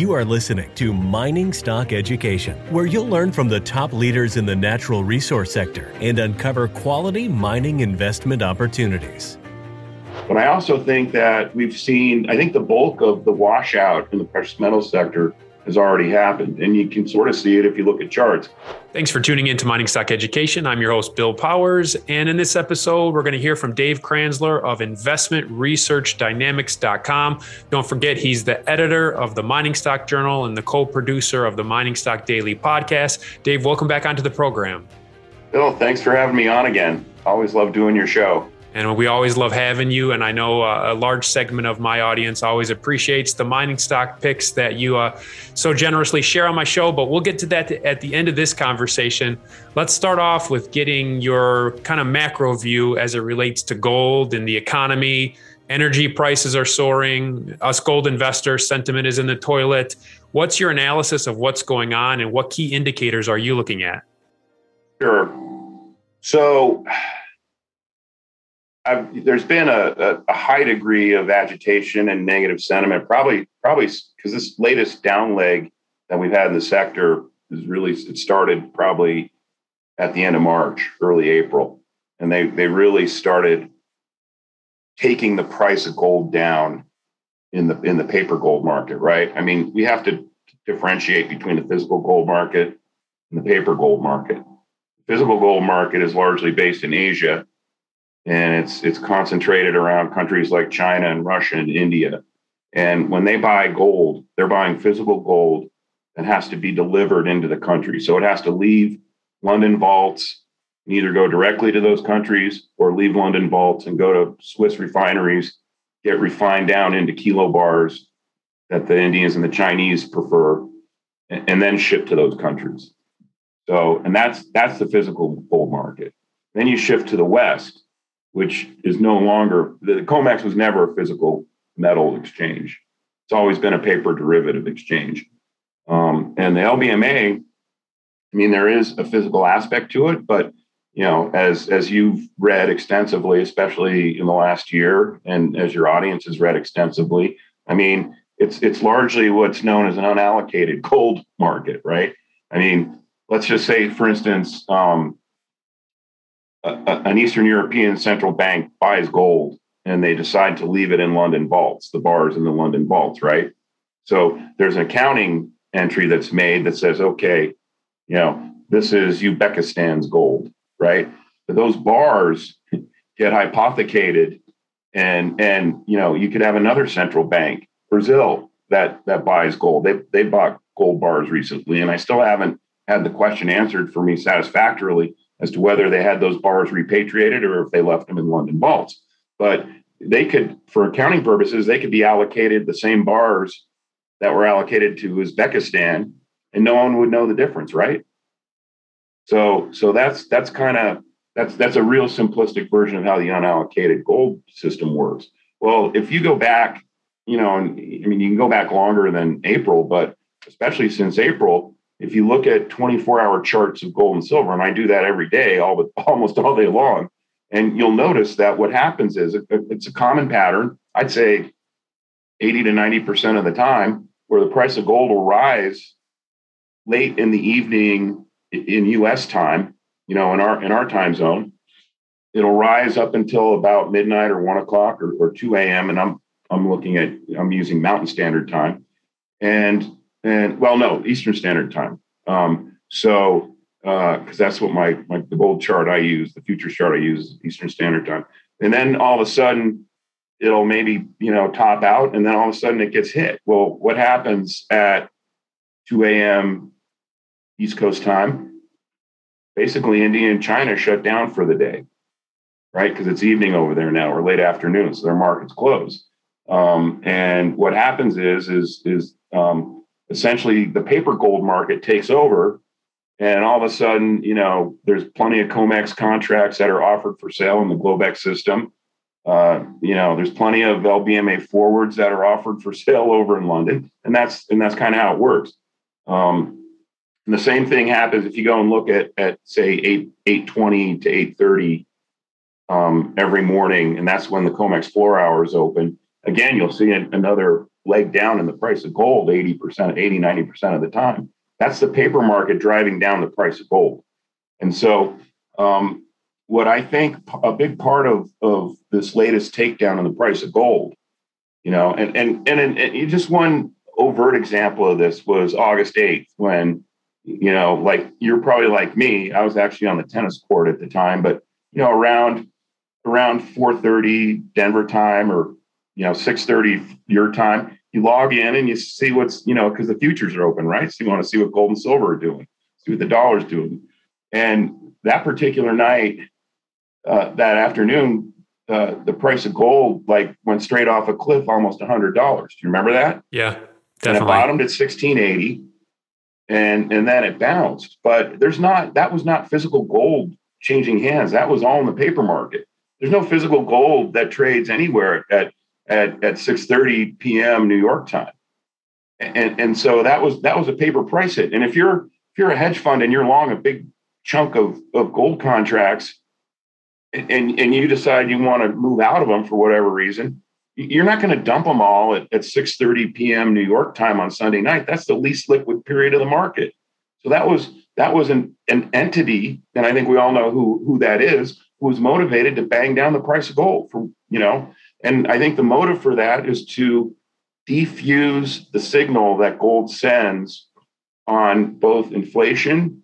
You are listening to Mining Stock Education, where you'll learn from the top leaders in the natural resource sector and uncover quality mining investment opportunities. But I also think that we've seen, I think the bulk of the washout in the precious metal sector has already happened, and you can sort of see it if you look at charts. Thanks for tuning in to Mining Stock Education. I'm your host, Bill Powers, and in this episode, we're going to hear from Dave Kranzler of InvestmentResearchDynamics.com. Don't forget, he's the editor of the Mining Stock Journal and the co-producer of the Mining Stock Daily podcast. Dave, welcome back onto the program. Bill, thanks for having me on again. Always love doing your show. And we always love having you. And I know a large segment of my audience always appreciates the mining stock picks that you so generously share on my show. But we'll get to that at the end of this conversation. Let's start off with getting your kind of macro view as it relates to gold and the economy. Energy prices are soaring. Us gold investors, sentiment is in the toilet. What's your analysis of what's going on and what key indicators are you looking at? Sure. So there's been a high degree of agitation and negative sentiment, probably because this latest down leg that we've had in the sector is really, it started probably at the end of March, early April. And they really started taking the price of gold down in the paper gold market, right? I mean, we have to differentiate between the physical gold market and the paper gold market. The physical gold market is largely based in Asia, and it's concentrated around countries like China and Russia and India. And when they buy gold, they're buying physical gold that has to be delivered into the country. So it has to leave London vaults and either go directly to those countries or leave London vaults and go to Swiss refineries, get refined down into kilo bars that the Indians and the Chinese prefer, and then shipped to those countries. So, and that's the physical gold market. Then you shift to the West, which is no longer, the COMEX was never a physical metal exchange. It's always been a paper derivative exchange. And the LBMA, I mean, there is a physical aspect to it, but, you know, as you've read extensively, especially in the last year, and as your audience has read extensively, I mean, it's largely what's known as an unallocated gold market, right? I mean, let's just say, for instance, an Eastern European central bank buys gold and they decide to leave it in London vaults, the bars in the London vaults, right? So there's an accounting entry that's made that says, okay, you know, this is Uzbekistan's gold, right? But those bars get hypothecated and you know, you could have another central bank, Brazil, that buys gold. They bought gold bars recently, and I still haven't had the question answered for me satisfactorily as to whether they had those bars repatriated or if they left them in London vaults. But they could, for accounting purposes, they could be allocated the same bars that were allocated to Uzbekistan, and no one would know the difference, right? So that's a real simplistic version of how the unallocated gold system works. Well, if you go back, you know, and I mean, you can go back longer than April, but especially since April, if you look at 24-hour charts of gold and silver, and I do that every day, almost all day long, and you'll notice that what happens is it's a common pattern. I'd say 80 to 90% of the time where the price of gold will rise late in the evening in U.S. time, you know, in our time zone. It'll rise up until about midnight or 1 o'clock or 2 a.m. And I'm using Mountain Standard Time. And well, no, Eastern Standard Time. Because that's what the gold chart I use, the futures chart I use, Eastern Standard Time. And then all of a sudden, it'll maybe, you know, top out, and then all of a sudden it gets hit. Well, what happens at 2 a.m. East Coast time? Basically, India and China shut down for the day, right? Because it's evening over there now, or late afternoon, so their markets close. And what happens is essentially, the paper gold market takes over, and all of a sudden, you know, there's plenty of COMEX contracts that are offered for sale in the Globex system. You know, there's plenty of LBMA forwards that are offered for sale over in London, and that's kind of how it works. And the same thing happens if you go and look at say 8:20 to 8:30 every morning, and that's when the COMEX floor hours open. Again, you'll see another leg down in the price of gold 80%, 90% of the time. That's the paper market driving down the price of gold. And so what I think a big part of this latest takedown in the price of gold, you know, and just one overt example of this was August 8th when, you know, like you're probably like me, I was actually on the tennis court at the time, but, you know, around 4:30 Denver time or, you know, 6:30 your time, you log in and you see what's, you know, because the futures are open, right? So you want to see what gold and silver are doing, see what the dollar's doing. And that particular night, that afternoon, the price of gold like went straight off a cliff, almost $100. Do you remember that? Yeah, definitely. And it bottomed at 1680, and then it bounced. But that was not physical gold changing hands. That was all in the paper market. There's no physical gold that trades anywhere at 6:30 p.m. New York time, and so that was a paper price hit. And if you're a hedge fund and you're long a big chunk of gold contracts, and you decide you want to move out of them for whatever reason, you're not going to dump them all at 6:30 p.m. New York time on Sunday night. That's the least liquid period of the market. So that was an entity, and I think we all know who that is, who was motivated to bang down the price of gold for, you know. And I think the motive for that is to defuse the signal that gold sends on both inflation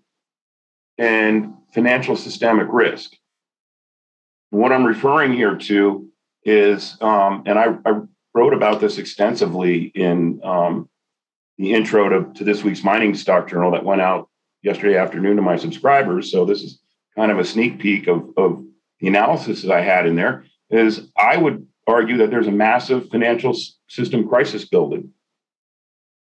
and financial systemic risk. What I'm referring here to is, and I wrote about this extensively in the intro to this week's Mining Stock Journal that went out yesterday afternoon to my subscribers. So this is kind of a sneak peek of the analysis that I had in there, is I would argue that there's a massive financial system crisis building.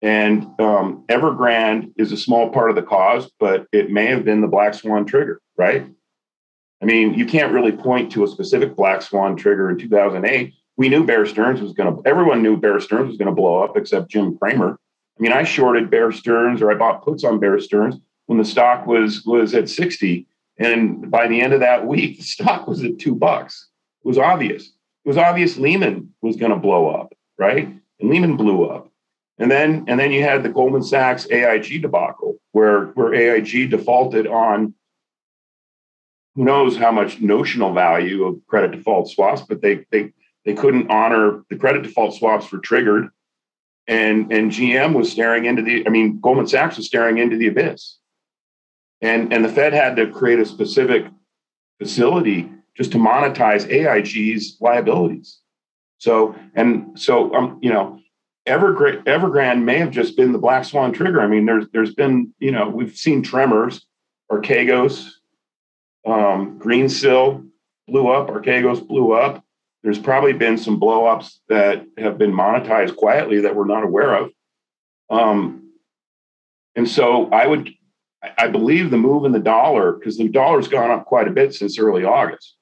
And Evergrande is a small part of the cause, but it may have been the black swan trigger, right? I mean, you can't really point to a specific black swan trigger in 2008. We knew everyone knew Bear Stearns was going to blow up except Jim Cramer. I mean, I shorted Bear Stearns, or I bought puts on Bear Stearns when the stock was at 60. And by the end of that week, the stock was at $2. It was obvious. It was obvious Lehman was going to blow up, right? And Lehman blew up. And then you had the Goldman Sachs AIG debacle, where AIG defaulted on who knows how much notional value of credit default swaps, but they couldn't honor the credit default swaps were triggered. And GM was staring into Goldman Sachs was staring into the abyss. And the Fed had to create a specific facility just to monetize AIG's liabilities. Evergrande may have just been the black swan trigger. I mean, there's been, you know, we've seen tremors, Archegos, Greensill blew up, Archegos blew up. There's probably been some blowups that have been monetized quietly that we're not aware of. And so I believe the move in the dollar, because the dollar's gone up quite a bit since early August.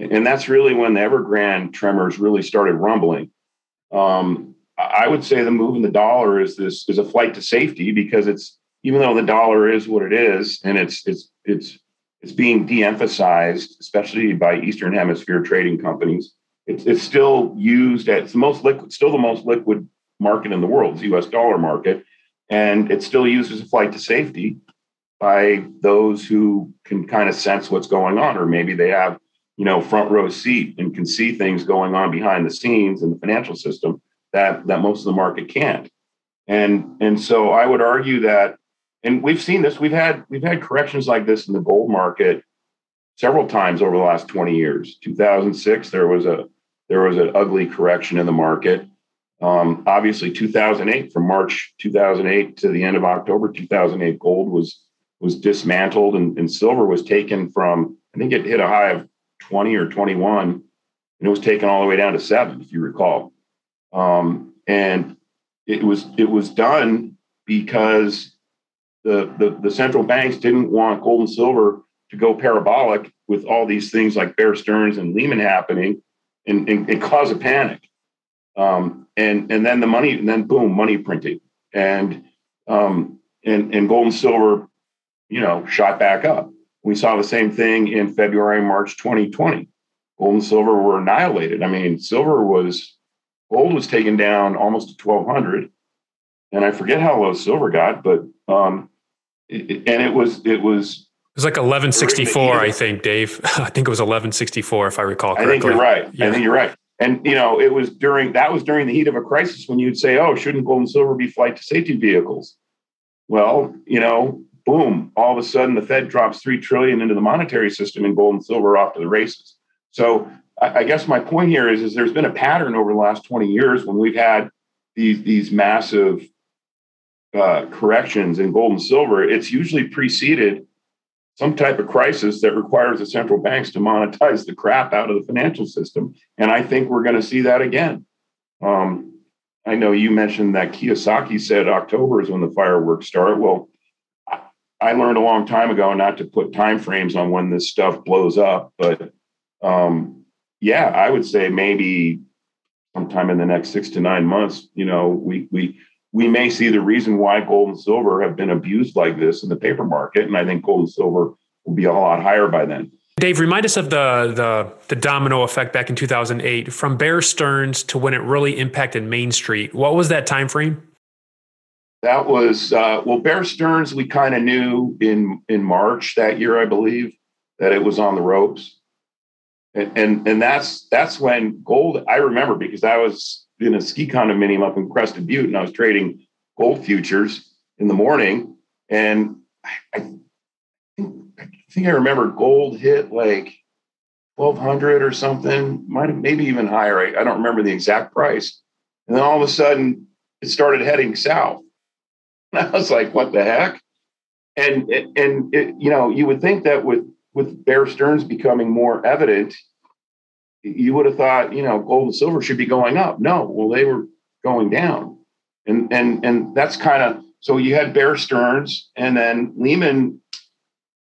And that's really when the Evergrande tremors really started rumbling. I would say the move in the dollar is a flight to safety, because even though the dollar is what it is, and it's being de-emphasized, especially by Eastern Hemisphere trading companies, it's still used as the most liquid market in the world, the U.S. dollar market. And it's still used as a flight to safety by those who can kind of sense what's going on, or maybe they have, you know, front row seat and can see things going on behind the scenes in the financial system that most of the market can't. And so I would argue that, and we've seen this, we've had corrections like this in the gold market several times over the last 20 years. 2006, there was an ugly correction in the market. Obviously 2008, from March 2008 to the end of October 2008, gold was dismantled and silver was taken from, I think it hit a high of 20 or 21, and it was taken all the way down to 7, if you recall. And it was done because the central banks didn't want gold and silver to go parabolic with all these things like Bear Stearns and Lehman happening and cause a panic. Money printing and gold and silver, you know, shot back up. We saw the same thing in February, March, 2020. Gold and silver were annihilated. I mean, silver was Gold was taken down almost to 1,200, and I forget how low silver got, but it was like 1164, I think, Dave. I think it was 1164, if I recall correctly. I think you're right. Yeah. I think you're right. And you know, it was during the heat of a crisis when you'd say, "Oh, shouldn't gold and silver be flight to safety vehicles?" Well, you know, boom! All of a sudden, the Fed drops $3 trillion into the monetary system, and gold and silver off to the races. So, I guess my point here is there's been a pattern over the last 20 years when we've had these massive corrections in gold and silver. It's usually preceded some type of crisis that requires the central banks to monetize the crap out of the financial system. And I think we're going to see that again. I know you mentioned that Kiyosaki said October is when the fireworks start. Well, I learned a long time ago not to put time frames on when this stuff blows up, but yeah, I would say maybe sometime in the next 6 to 9 months, you know, we may see the reason why gold and silver have been abused like this in the paper market. And I think gold and silver will be a lot higher by then. Dave, remind us of the domino effect back in 2008 from Bear Stearns to when it really impacted Main Street. What was that time frame? That was, well, Bear Stearns, we kind of knew in March that year, I believe, that it was on the ropes. And that's when gold, I remember, because I was in a ski condominium up in Crested Butte and I was trading gold futures in the morning. And I think I remember gold hit like 1,200 or something, maybe even higher. I don't remember the exact price. And then all of a sudden it started heading south. And I was like, what the heck? And it, you know, you would think that with Bear Stearns becoming more evident, you would have thought, you know, gold and silver should be going up. No, well, they were going down. And that's kind of, so you had Bear Stearns and then Lehman,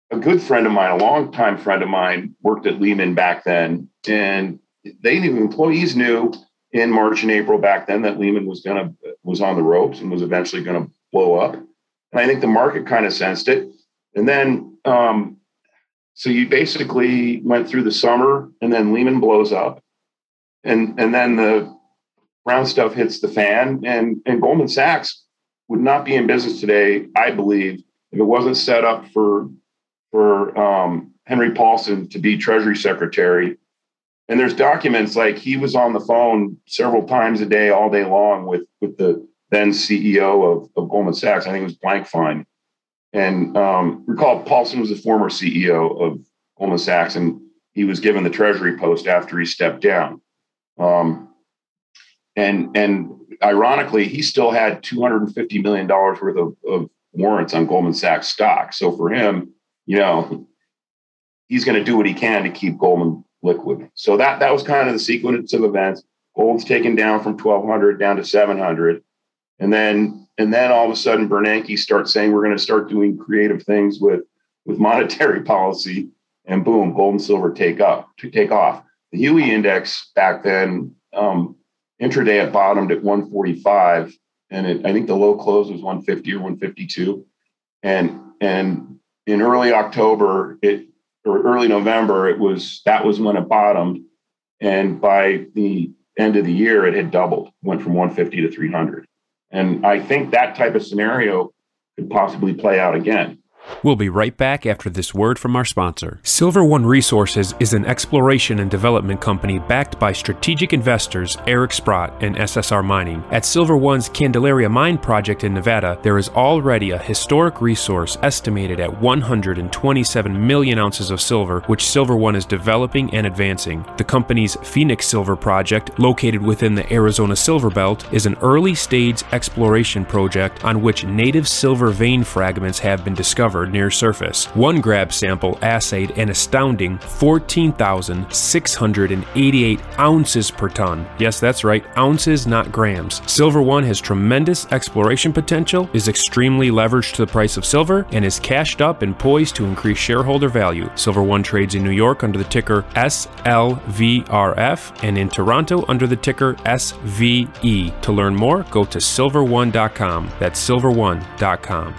a good friend of mine, a longtime friend of mine worked at Lehman back then. And they knew, employees knew in March and April back then that Lehman was on the ropes and was eventually going to blow up. And I think the market kind of sensed it. And then, so you basically went through the summer and then Lehman blows up and then the brown stuff hits the fan and Goldman Sachs would not be in business today, I believe, if it wasn't set up for Henry Paulson to be Treasury Secretary. And there's documents like he was on the phone several times a day, all day long with the then CEO of Goldman Sachs. I think it was Blankfein. And recall, Paulson was the former CEO of Goldman Sachs, and he was given the Treasury post after he stepped down. And ironically, he still had $250 million worth of warrants on Goldman Sachs stock. So for him, you know, he's going to do what he can to keep Goldman liquid. So that was kind of the sequence of events. Gold's taken down from 1,200 down to 700, and then all of a sudden, Bernanke starts saying we're going to start doing creative things with monetary policy, and boom, gold and silver take off. The Huey index back then, intraday it bottomed at 145, and I think the low close was 150 or 152. And in early October or early November, that was when it bottomed, and by the end of the year, it had doubled, went from 150 to 300. And I think that type of scenario could possibly play out again. We'll be right back after this word from our sponsor. Silver One Resources is an exploration and development company backed by strategic investors Eric Sprott and SSR Mining. At Silver One's Candelaria Mine project in Nevada, there is already a historic resource estimated at 127 million ounces of silver, which Silver One is developing and advancing. The company's Phoenix Silver project, located within the Arizona Silver Belt, is an early-stage exploration project on which native silver vein fragments have been discovered near surface. One grab sample assayed an astounding 14,688 ounces per ton. Yes, that's right, ounces, not grams. Silver One has tremendous exploration potential, is extremely leveraged to the price of silver, and is cashed up and poised to increase shareholder value. Silver One trades in New York under the ticker SLVRF and in Toronto under the ticker SVE. To learn more, go to silverone.com. That's silverone.com.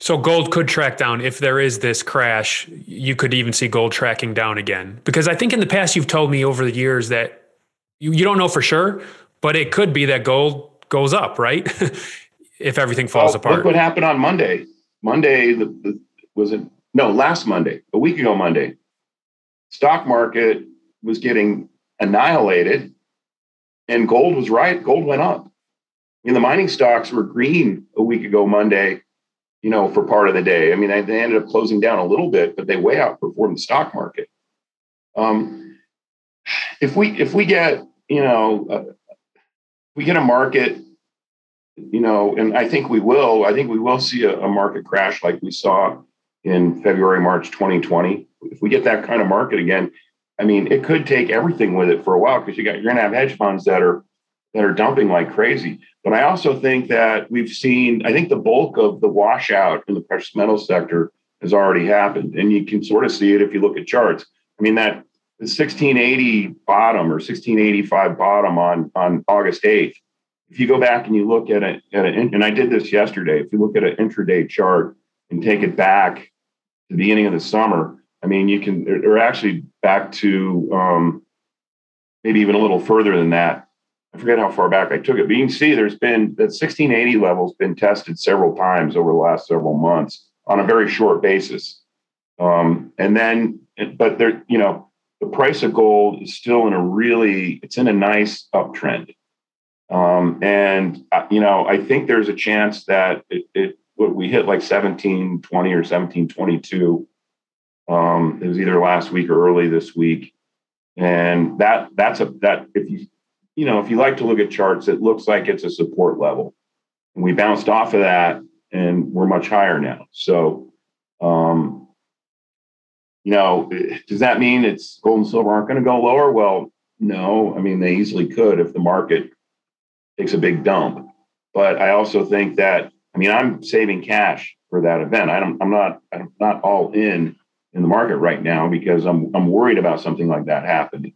So gold could track down. If there is this crash, you could even see gold tracking down again. Because I think in the past, you've told me over the years that you don't know for sure, but it could be that gold goes up, right? If everything falls apart. Look what happened on Monday. A week ago Monday, stock market was getting annihilated and gold was right. Gold went up. The mining stocks were green a week ago Monday, for part of the day. They ended up closing down a little bit, but they way outperformed the stock market. If we get, we get a market, and I think we will see a market crash like we saw in February, March 2020. If we get that kind of market again, it could take everything with it for a while, because you're going to have hedge funds that are dumping like crazy. But I also think that I think the bulk of the washout in the precious metal sector has already happened. And you can sort of see it if you look at charts. That 1680 bottom or 1685 bottom on August 8th, if you go back and you look at it, and I did this yesterday, if you look at an intraday chart and take it back to the beginning of the summer, they're actually back to maybe even a little further than that. I forget how far back I took it, but you can see there's been that 1680 level's been tested several times over the last several months on a very short basis. The price of gold is still it's in a nice uptrend. I think there's a chance that we hit like 1720 or 1722. It was either last week or early this week. And if you like to look at charts, it looks like it's a support level. And we bounced off of that and we're much higher now. So, does that mean it's gold and silver aren't going to go lower? Well, no. They easily could if the market takes a big dump. But I also think that, I'm saving cash for that event. I'm not all in the market right now because I'm worried about something like that happening.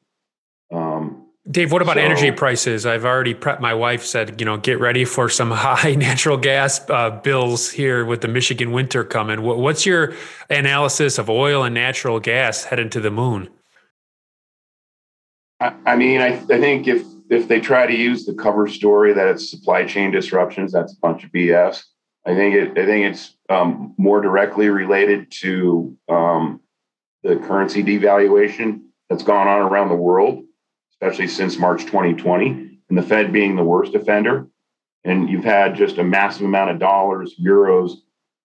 Dave, what about energy prices? I've already prepped. My wife said, get ready for some high natural gas bills here with the Michigan winter coming. What's your analysis of oil and natural gas heading to the moon? I think if they try to use the cover story that it's supply chain disruptions, that's a bunch of BS. I think it's more directly related to the currency devaluation that's gone on around the world, especially since March 2020, and the Fed being the worst offender. And you've had just a massive amount of dollars, euros,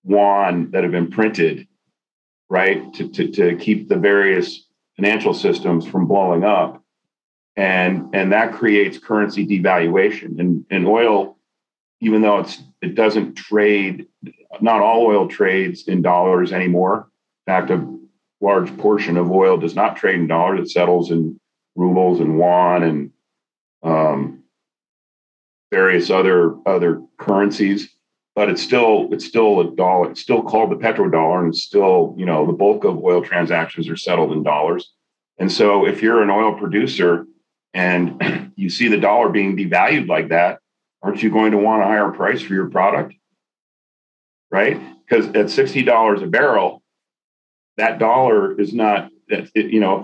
yuan that have been printed, right, to keep the various financial systems from blowing up. And that creates currency devaluation. And oil, even though it doesn't trade, not all oil trades in dollars anymore. In fact, a large portion of oil does not trade in dollars. It settles in rubles and yuan and various other currencies, but it's still a dollar. It's still called the petrodollar, and it's still the bulk of oil transactions are settled in dollars. And so, if you're an oil producer and you see the dollar being devalued like that, aren't you going to want a higher price for your product, right? Because at $60 a barrel, that dollar is not. If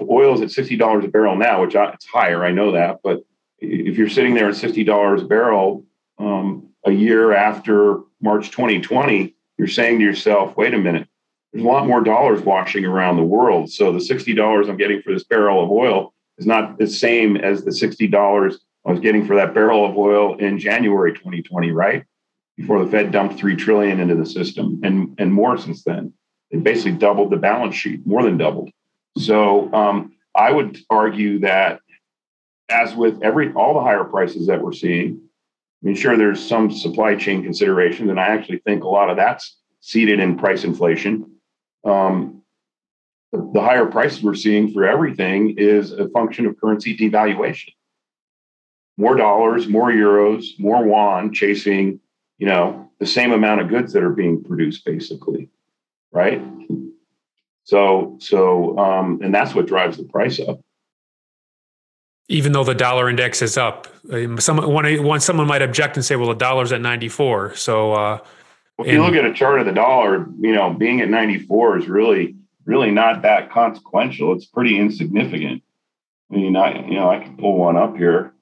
oil is at $60 a barrel now, which it's higher, I know that, but if you're sitting there at $60 a barrel a year after March 2020, you're saying to yourself, wait a minute, there's a lot more dollars washing around the world. So the $60 I'm getting for this barrel of oil is not the same as the $60 I was getting for that barrel of oil in January 2020, right? Before the Fed dumped $3 trillion into the system and more since then. They basically doubled the balance sheet, more than doubled. So I would argue that, as with all the higher prices that we're seeing, sure, there's some supply chain considerations, and I actually think a lot of that's seated in price inflation. The higher prices we're seeing for everything is a function of currency devaluation. More dollars, more euros, more yuan chasing, the same amount of goods that are being produced, basically, right? So, and that's what drives the price up. Even though the dollar index is up, someone might object and say, well, the dollar's at 94. So, if you look at a chart of the dollar, being at 94 is really, really not that consequential. It's pretty insignificant. I mean, I can pull one up here.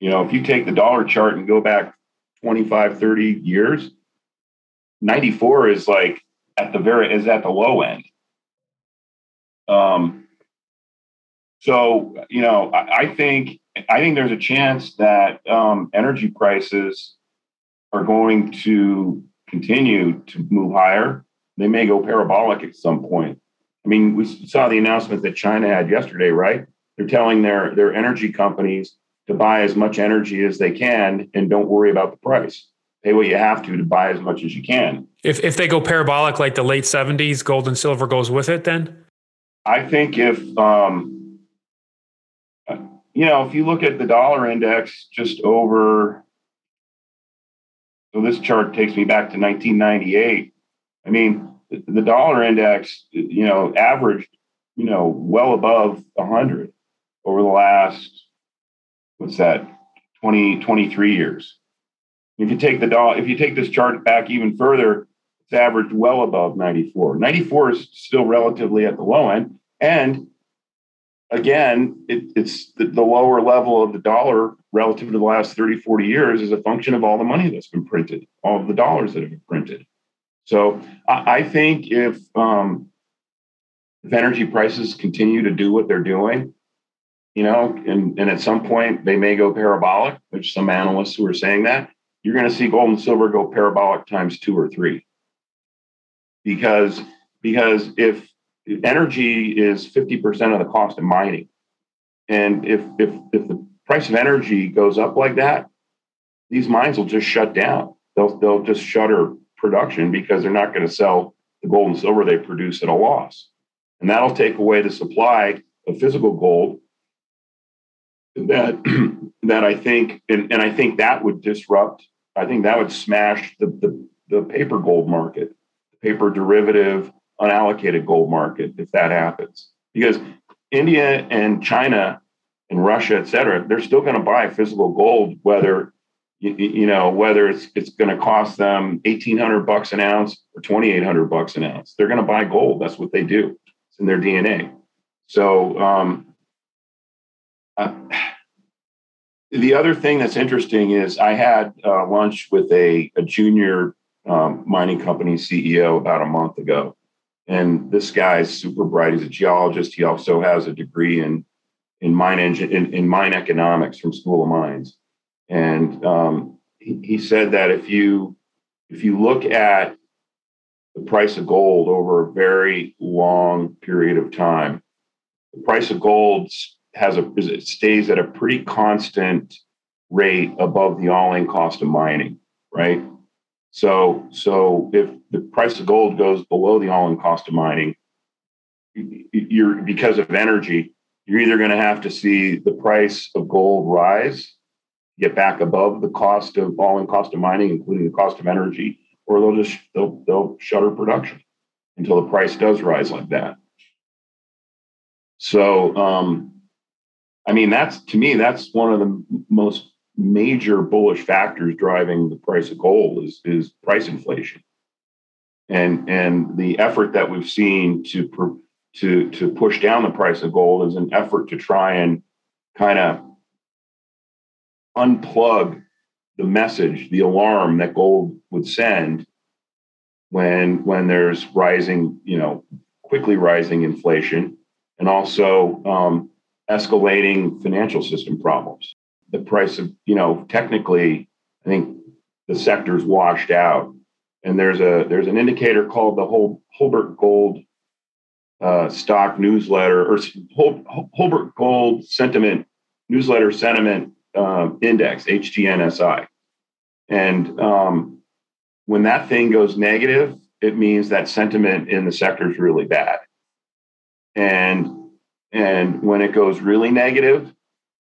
You know, if you take the dollar chart and go back 25, 30 years, 94 is like at the low end. So, you know, I think there's a chance that energy prices are going to continue to move higher. They may go parabolic at some point. I mean, we saw the announcement that China had yesterday, right? They're telling their energy companies to buy as much energy as they can and don't worry about the price. Pay what you have to buy as much as you can. If they go parabolic like the late 70s, gold and silver goes with it then? I think if you look at the dollar index just over, so this chart takes me back to 1998. I mean, the dollar index, you know, averaged, you know, well above 100 over the last, 23 years. If you take this chart back even further, it's averaged well above 94. 94 is still relatively at the low end. And again, it's the lower level of the dollar relative to the last 30, 40 years is a function of all the money that's been printed, all of the dollars that have been printed. So I think if energy prices continue to do what they're doing, you know, and at some point they may go parabolic, which some analysts who are saying that, you're going to see gold and silver go parabolic times 2 or 3. Because if energy is 50% of the cost of mining, and if the price of energy goes up like that, these mines will just shut down. They'll just shutter production because they're not going to sell the gold and silver they produce at a loss. And that'll take away the supply of physical gold that I think, and I think that would disrupt, I think that would smash the paper gold market, the paper derivative, unallocated gold market, if that happens. Because India and China and Russia, et cetera, they're still going to buy physical gold, whether it's going to cost them $1,800 an ounce or $2,800 an ounce. They're going to buy gold. That's what they do. It's in their DNA. So the other thing that's interesting is I had lunch with a junior mining company CEO about a month ago. And this guy is super bright. He's a geologist. He also has a degree in mine economics from School of Mines. And he said that if you look at the price of gold over a very long period of time, the price of gold stays at a pretty constant rate above the all-in cost of mining, right? So if the price of gold goes below the all-in cost of mining, because of energy, you're either going to have to see the price of gold rise, get back above the cost of all-in cost of mining, including the cost of energy, or they'll shutter production until the price does rise like that. So, I mean, that's one of the most major bullish factors driving the price of gold is price inflation, and the effort that we've seen to push down the price of gold is an effort to try and kind of unplug the message, the alarm that gold would send when there's rising, you know, quickly rising inflation, and also escalating financial system problems. The price of, you know, technically, I think the sector's washed out, and there's an indicator called the Holbert Gold Stock Newsletter or Holbert Gold Sentiment Newsletter Sentiment Index, HGNSI. And when that thing goes negative, it means that sentiment in the sector is really bad. And when it goes really negative, it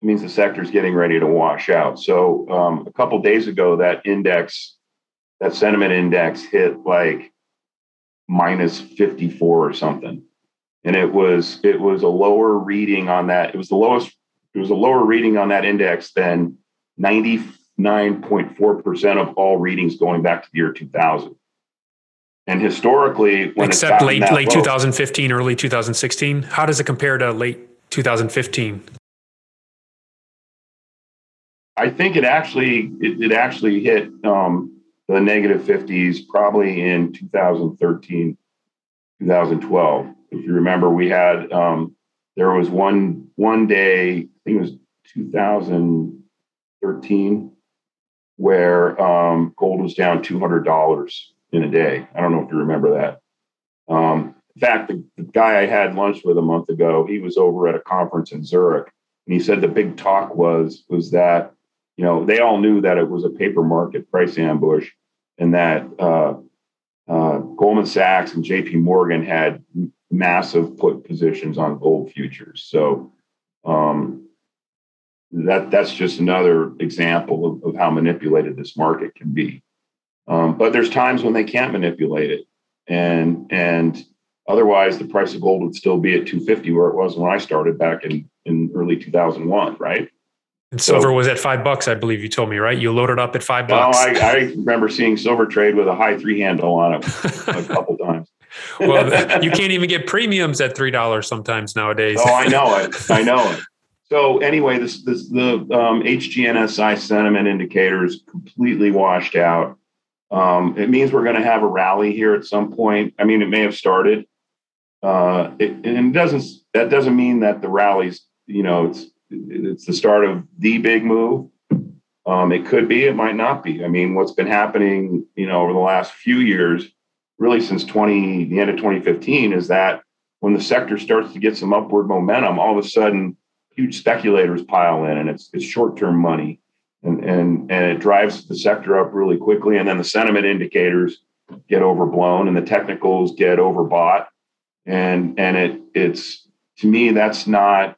means the sector is getting ready to wash out. So a couple of days ago, that sentiment index hit like minus 54 or something. And it was a lower reading on that. It was a lower reading on that index than 99.4% of all readings going back to the year 2000. And historically, except late 2015, early 2016, how does it compare to late 2015? I think it actually hit the negative 50s probably in 2013, 2012. If you remember, we had there was one day, I think it was 2013, where gold was down $200 in a day. I don't know if you remember that. In fact, the guy I had lunch with a month ago, he was over at a conference in Zurich, and he said the big talk was that, you know, they all knew that it was a paper market price ambush, and that Goldman Sachs and J.P. Morgan had massive put positions on gold futures. So that's just another example of how manipulated this market can be. But there's times when they can't manipulate it, and otherwise the price of gold would still be at 250 where it was when I started back in early 2001, right? And silver was at $5, I believe you told me, right? You loaded up at $5. No, I remember seeing silver trade with a high three handle on it a couple times. Well, you can't even get premiums at $3 sometimes nowadays. Oh, I know it. So anyway, the HGNSI sentiment indicators completely washed out. It means we're going to have a rally here at some point. I mean, it may have started. That doesn't mean that the rallies, you know, it's the start of the big move. It could be, it might not be. I mean, what's been happening, you know, over the last few years, really since the end of 2015, is that when the sector starts to get some upward momentum, all of a sudden huge speculators pile in, and it's short-term money, and it drives the sector up really quickly. And then the sentiment indicators get overblown and the technicals get overbought. And it's, to me, that's not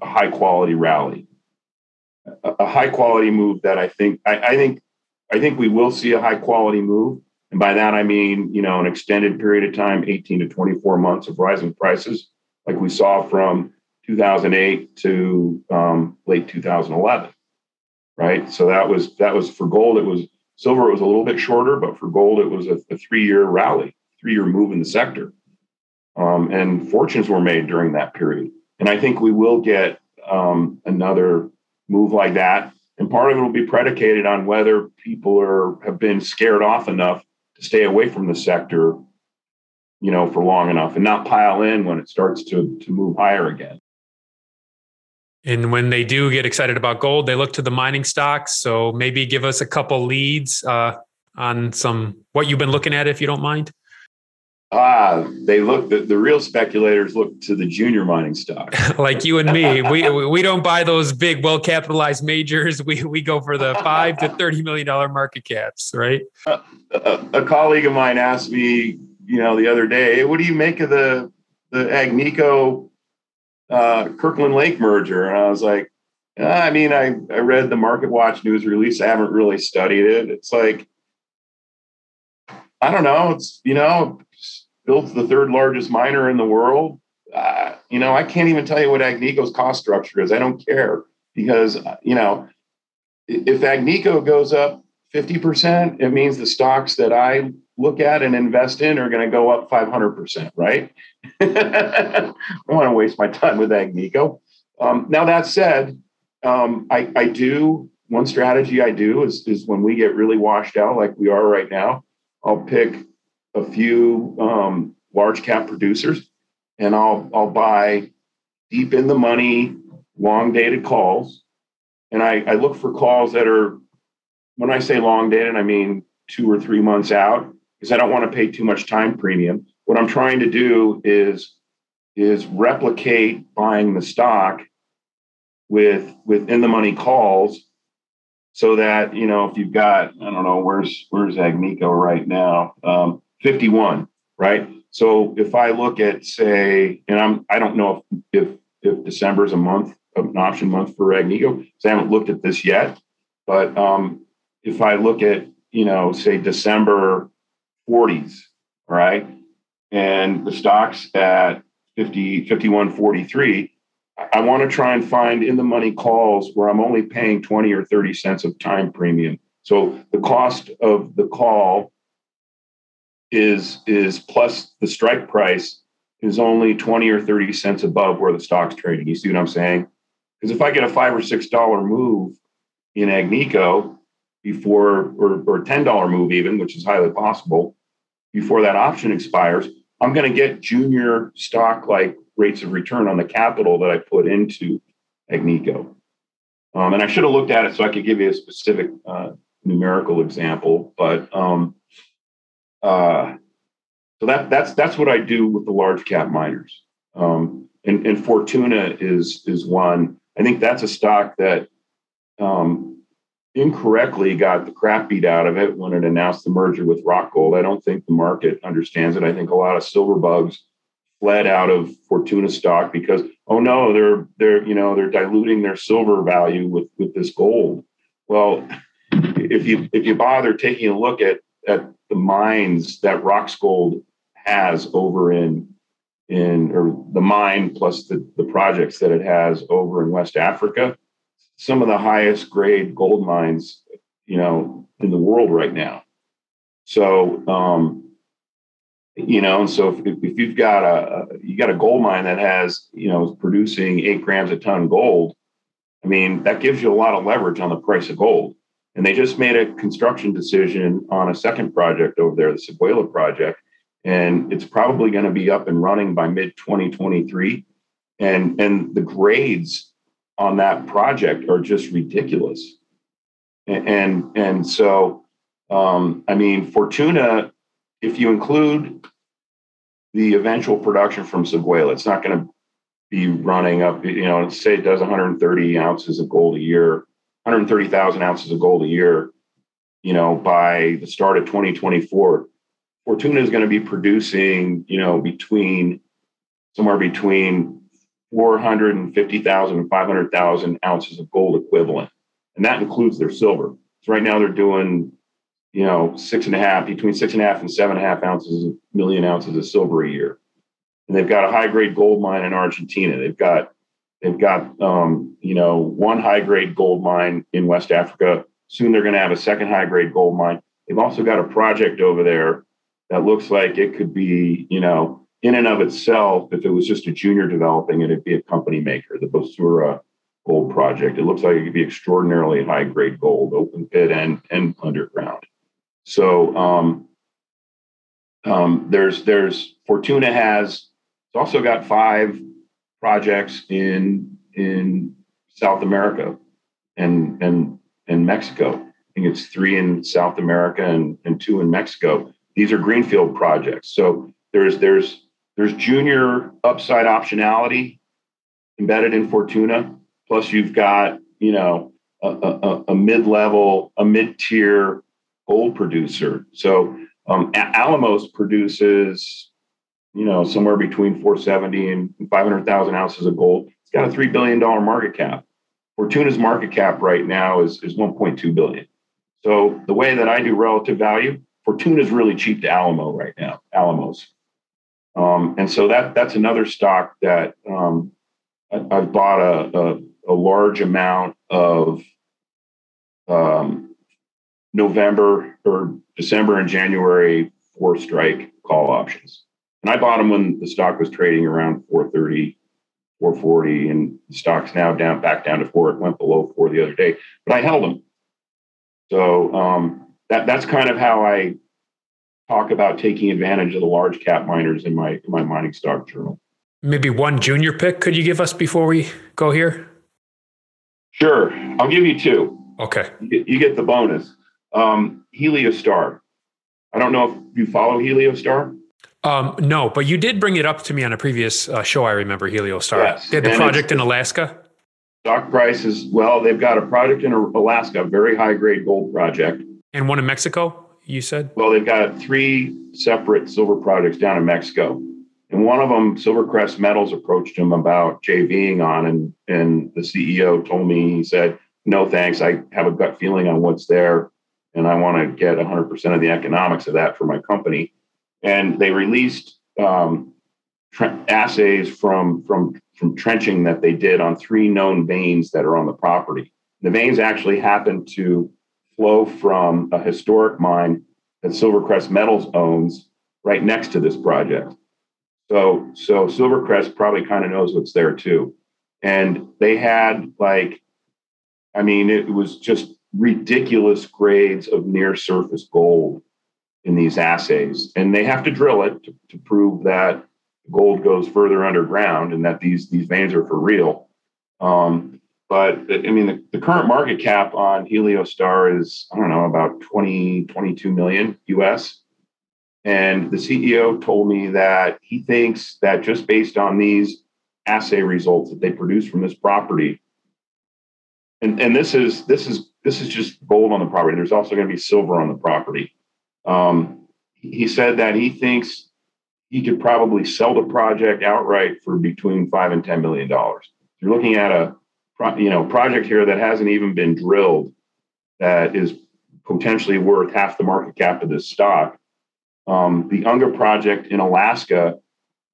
a high quality rally. A high quality move that I think we will see a high quality move. And by that, I mean, you know, an extended period of time, 18 to 24 months of rising prices, like we saw from 2008 to late 2011. Right. So that was for gold. It was silver. It was a little bit shorter, but for gold, it was a three-year move in the sector. And fortunes were made during that period. And I think we will get another move like that. And part of it will be predicated on whether people have been scared off enough to stay away from the sector, you know, for long enough and not pile in when it starts to move higher again. And when they do get excited about gold, they look to the mining stocks. So maybe give us a couple leads on some what you've been looking at, if you don't mind. They look. The real speculators look to the junior mining stocks, like you and me. We don't buy those big, well capitalized majors. We go for the $5 to $30 million market caps, right? A colleague of mine asked me, you know, the other day, hey, what do you make of the Agnico? Kirkland Lake merger. And I was like, I mean, I read the Market Watch news release. I haven't really studied it. It's like, I don't know. It's, you know, builds the third largest miner in the world. You know, I can't even tell you what Agnico's cost structure is. I don't care because, you know, if Agnico goes up 50%, it means the stocks that I look at and invest in are going to go up 500%, right? I don't want to waste my time with Agnico. Now that said, I do, one strategy I do is when we get really washed out like we are right now, I'll pick a few large cap producers and I'll buy deep in the money, long dated calls. And I look for calls that are, when I say long dated, I mean 2 or 3 months out, because I don't want to pay too much time premium. What I'm trying to do is replicate buying the stock with in the money calls, so that, you know, if you've got, I don't know, where's Agnico right now, 51, right? So if I look at, say, and I don't know if December is a month, an option month for Agnico, so I haven't looked at this yet, but if I look at, you know, say December 40s, all right, and the stock's at 51.43, I want to try and find in the money calls where I'm only paying 20 or 30 cents of time premium. So the cost of the call is plus the strike price is only 20 or 30 cents above where the stock's trading. You see what I'm saying? Because if I get a $5 or $6 move in Agnico before, or $10 move even, which is highly possible, before that option expires, I'm going to get junior stock like rates of return on the capital that I put into Agnico. And I should have looked at it so I could give you a specific numerical example, but so that's what I do with the large cap miners. And Fortuna is one. I think that's a stock that incorrectly got the crap beat out of it when it announced the merger with Roxgold. I don't think the market understands it. I think a lot of silver bugs fled out of Fortuna stock because, oh no, they're diluting their silver value with this gold. Well, if you bother taking a look at the mines that Roxgold has over in the mine plus the projects that it has over in West Africa, some of the highest grade gold mines, in the world right now. So, if you've got a gold mine that has, is producing 8 grams a ton gold, I mean, that gives you a lot of leverage on the price of gold. And they just made a construction decision on a second project over there, the Seguela project, and it's probably going to be up and running by mid 2023. And the grades on that project are just ridiculous. And so, Fortuna, if you include the eventual production from Seguela, it's not going to be running up, say it does 130 ounces of gold a year, 130,000 ounces of gold a year, by the start of 2024, Fortuna is going to be producing, somewhere between 450,000 and 500,000 ounces of gold equivalent. And that includes their silver. So right now they're doing, between 6.5 and 7.5 million ounces of silver a year. And they've got a high grade gold mine in Argentina. They've got one high grade gold mine in West Africa. Soon they're going to have a second high grade gold mine. They've also got a project over there that looks like it could be, in and of itself, if it was just a junior developing it, it'd be a company maker, the Basura Gold Project. It looks like it could be extraordinarily high-grade gold, open pit and underground. So Fortuna has, it's also got 5 projects in South America and Mexico. I think it's 3 in South America and 2 in Mexico. These are greenfield projects. So there's junior upside optionality embedded in Fortuna. Plus, you've got a mid-level, a mid-tier gold producer. So Alamos produces somewhere between 470 and 500,000 ounces of gold. It's got a $3 billion market cap. Fortuna's market cap right now is 1.2 billion. So the way that I do relative value, Fortuna's really cheap to Alamos. And so that's another stock that I've bought a large amount of November or December and January 4-strike call options. And I bought them when the stock was trading around 430, 440, and the stock's now back down to 4. It went below 4 the other day, but I held them. So that's kind of how I talk about taking advantage of the large cap miners in my mining stock journal. Maybe one junior pick could you give us before we go here? Sure. I'll give you 2. Okay. You get the bonus. Heliostar. I don't know if you follow Heliostar. No, but you did bring it up to me on a previous show. I remember Heliostar. Yes. They had the project in Alaska. Stock price is, they've got a project in Alaska, a very high grade gold project. And one in Mexico? You said? Well, they've got 3 separate silver projects down in Mexico. And one of them, Silvercrest Metals approached him about JVing on. And the CEO told me, he said, no, thanks. I have a gut feeling on what's there. And I want to get 100% of the economics of that for my company. And they released assays from trenching that they did on 3 known veins that are on the property. The veins actually happen to flow from a historic mine that Silvercrest Metals owns right next to this project. So Silvercrest probably kind of knows what's there too. And they had like I mean, it was just ridiculous grades of near surface gold in these assays. And they have to drill it to prove that gold goes further underground and that these veins are for real. But I mean, the current market cap on Heliostar is, I don't know, about $22 million US. And the CEO told me that he thinks that just based on these assay results that they produce from this property, and this is just gold on the property. There's also going to be silver on the property. He said that he thinks he could probably sell the project outright for between $5 and $10 million. You're looking at a project here that hasn't even been drilled that is potentially worth half the market cap of this stock. The Unger project in Alaska,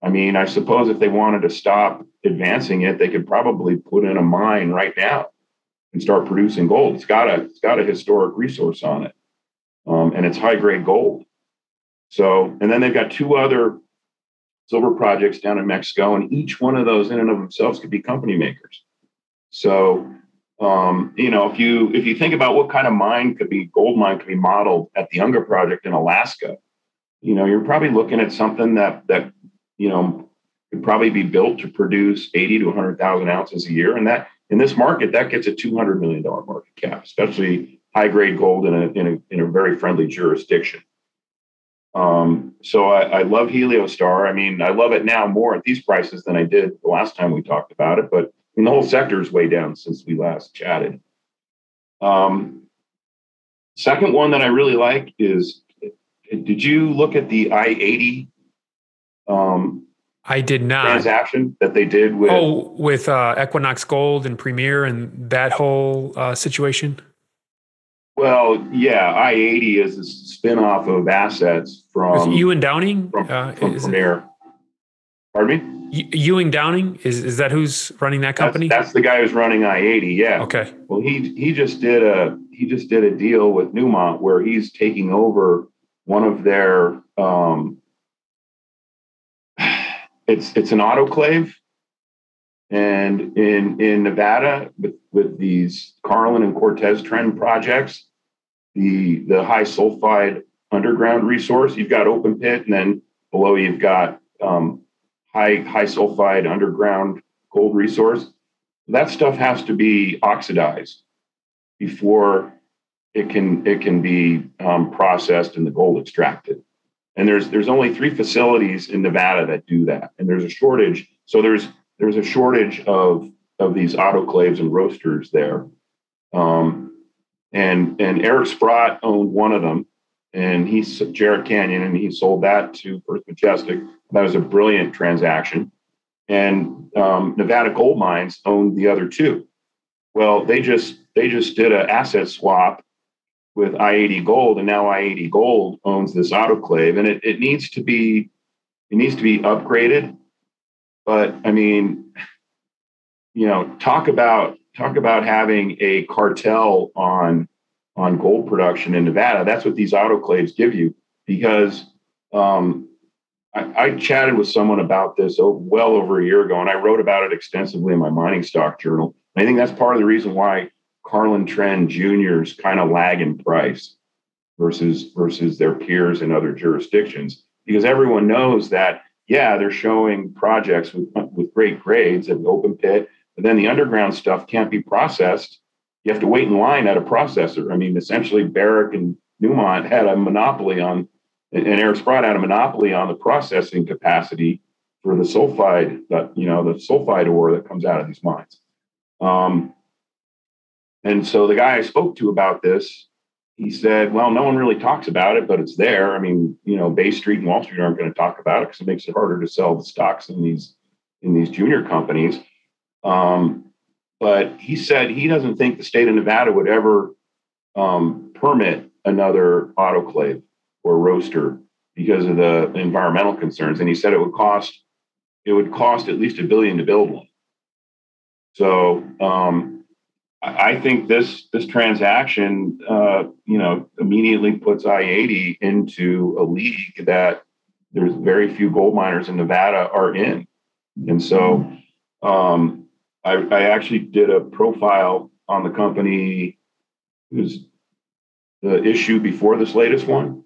I mean, I suppose if they wanted to stop advancing it, they could probably put in a mine right now and start producing gold. It's got a historic resource on it, and it's high grade gold. So, and then they've got two other silver projects down in Mexico, and each one of those in and of themselves could be company makers. So, if you think about what kind of gold mine could be modeled at the Unger project in Alaska, you're probably looking at something that could probably be built to produce 80 to 100,000 ounces a year, and that in this market that gets a $200 million market cap, especially high grade gold in a very friendly jurisdiction. So I love Heliostar. I mean, I love it now more at these prices than I did the last time we talked about it, but I mean, the whole sector is way down since we last chatted. Second one that I really like is, did you look at the I-80? I did not. Transaction that they did with Equinox Gold and Premier and that whole situation? Well, yeah, I-80 is a spin-off of assets from... Ewing Downing? From Premier. Pardon me? Ewing Downing, is that who's running that company? That's the guy who's running I-80. Yeah. Okay. Well, he just did a deal with Newmont where he's taking over one of their it's an autoclave, and in Nevada with these Carlin and Cortez Trend projects, the high sulfide underground resource. You've got open pit, and then below you've got high sulfide underground gold resource. That stuff has to be oxidized before it can be processed and the gold extracted. And there's only three facilities in Nevada that do that, and there's a shortage. So there's a shortage of these autoclaves and roasters there. And Eric Sprott owned one of them, and he's Jarrett Canyon, and he sold that to First Majestic. That was a brilliant transaction. And Nevada Gold Mines owned the other two. Well, they just did an asset swap with I-80 Gold, and now I-80 Gold owns this autoclave, and it needs to be upgraded. But I mean, talk about having a cartel on gold production in Nevada. That's what these autoclaves give you, because I chatted with someone about this well over a year ago, and I wrote about it extensively in my Mining Stock Journal. And I think that's part of the reason why Carlin Trend Juniors kind of lag in price versus their peers in other jurisdictions, because everyone knows that, yeah, they're showing projects with great grades at an open pit, but then the underground stuff can't be processed. You have to wait in line at a processor. I mean, essentially, Barrick and Newmont had a monopoly on, and Eric Sprott had a monopoly on the processing capacity for the sulfide, the sulfide ore that comes out of these mines. And so the guy I spoke to about this, he said, well, no one really talks about it, but it's there. I mean, Bay Street and Wall Street aren't going to talk about it because it makes it harder to sell the stocks in these junior companies. But he said he doesn't think the state of Nevada would ever permit another autoclave or roaster because of the environmental concerns. And he said it would cost at least $1 billion to build one. So I think this transaction, immediately puts I-80 into a league that there's very few gold miners in Nevada are in. And so I actually did a profile on the company is the issue before this latest one.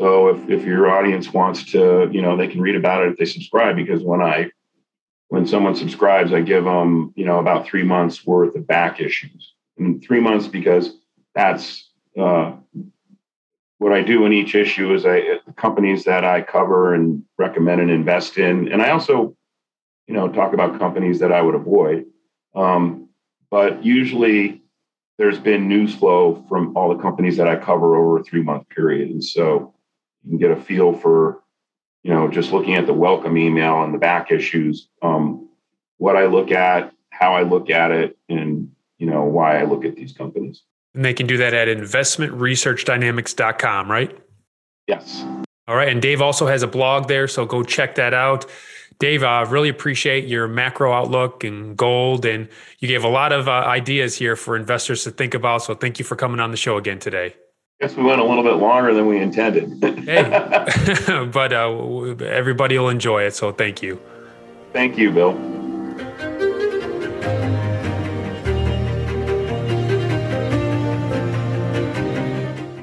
So if your audience wants to, you know, they can read about it if they subscribe, because when someone subscribes, I give them, you know, about 3 months worth of back issues. And 3 months, because that's what I do in each issue is the companies that I cover and recommend and invest in. And I also, you know, talk about companies that I would avoid. But usually there's been news flow from all the companies that I cover over a 3 month period. And so you can get a feel for, you know, just looking at the welcome email and the back issues, what I look at, how I look at it, and, you know, why I look at these companies. And they can do that at InvestmentResearchDynamics.com, right? Yes. All right. And Dave also has a blog there, so go check that out. Dave, I really appreciate your macro outlook and gold, and you gave a lot of ideas here for investors to think about. So thank you for coming on the show again today. Guess we went a little bit longer than we intended. Hey, but everybody will enjoy it. So thank you. Thank you, Bill.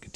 can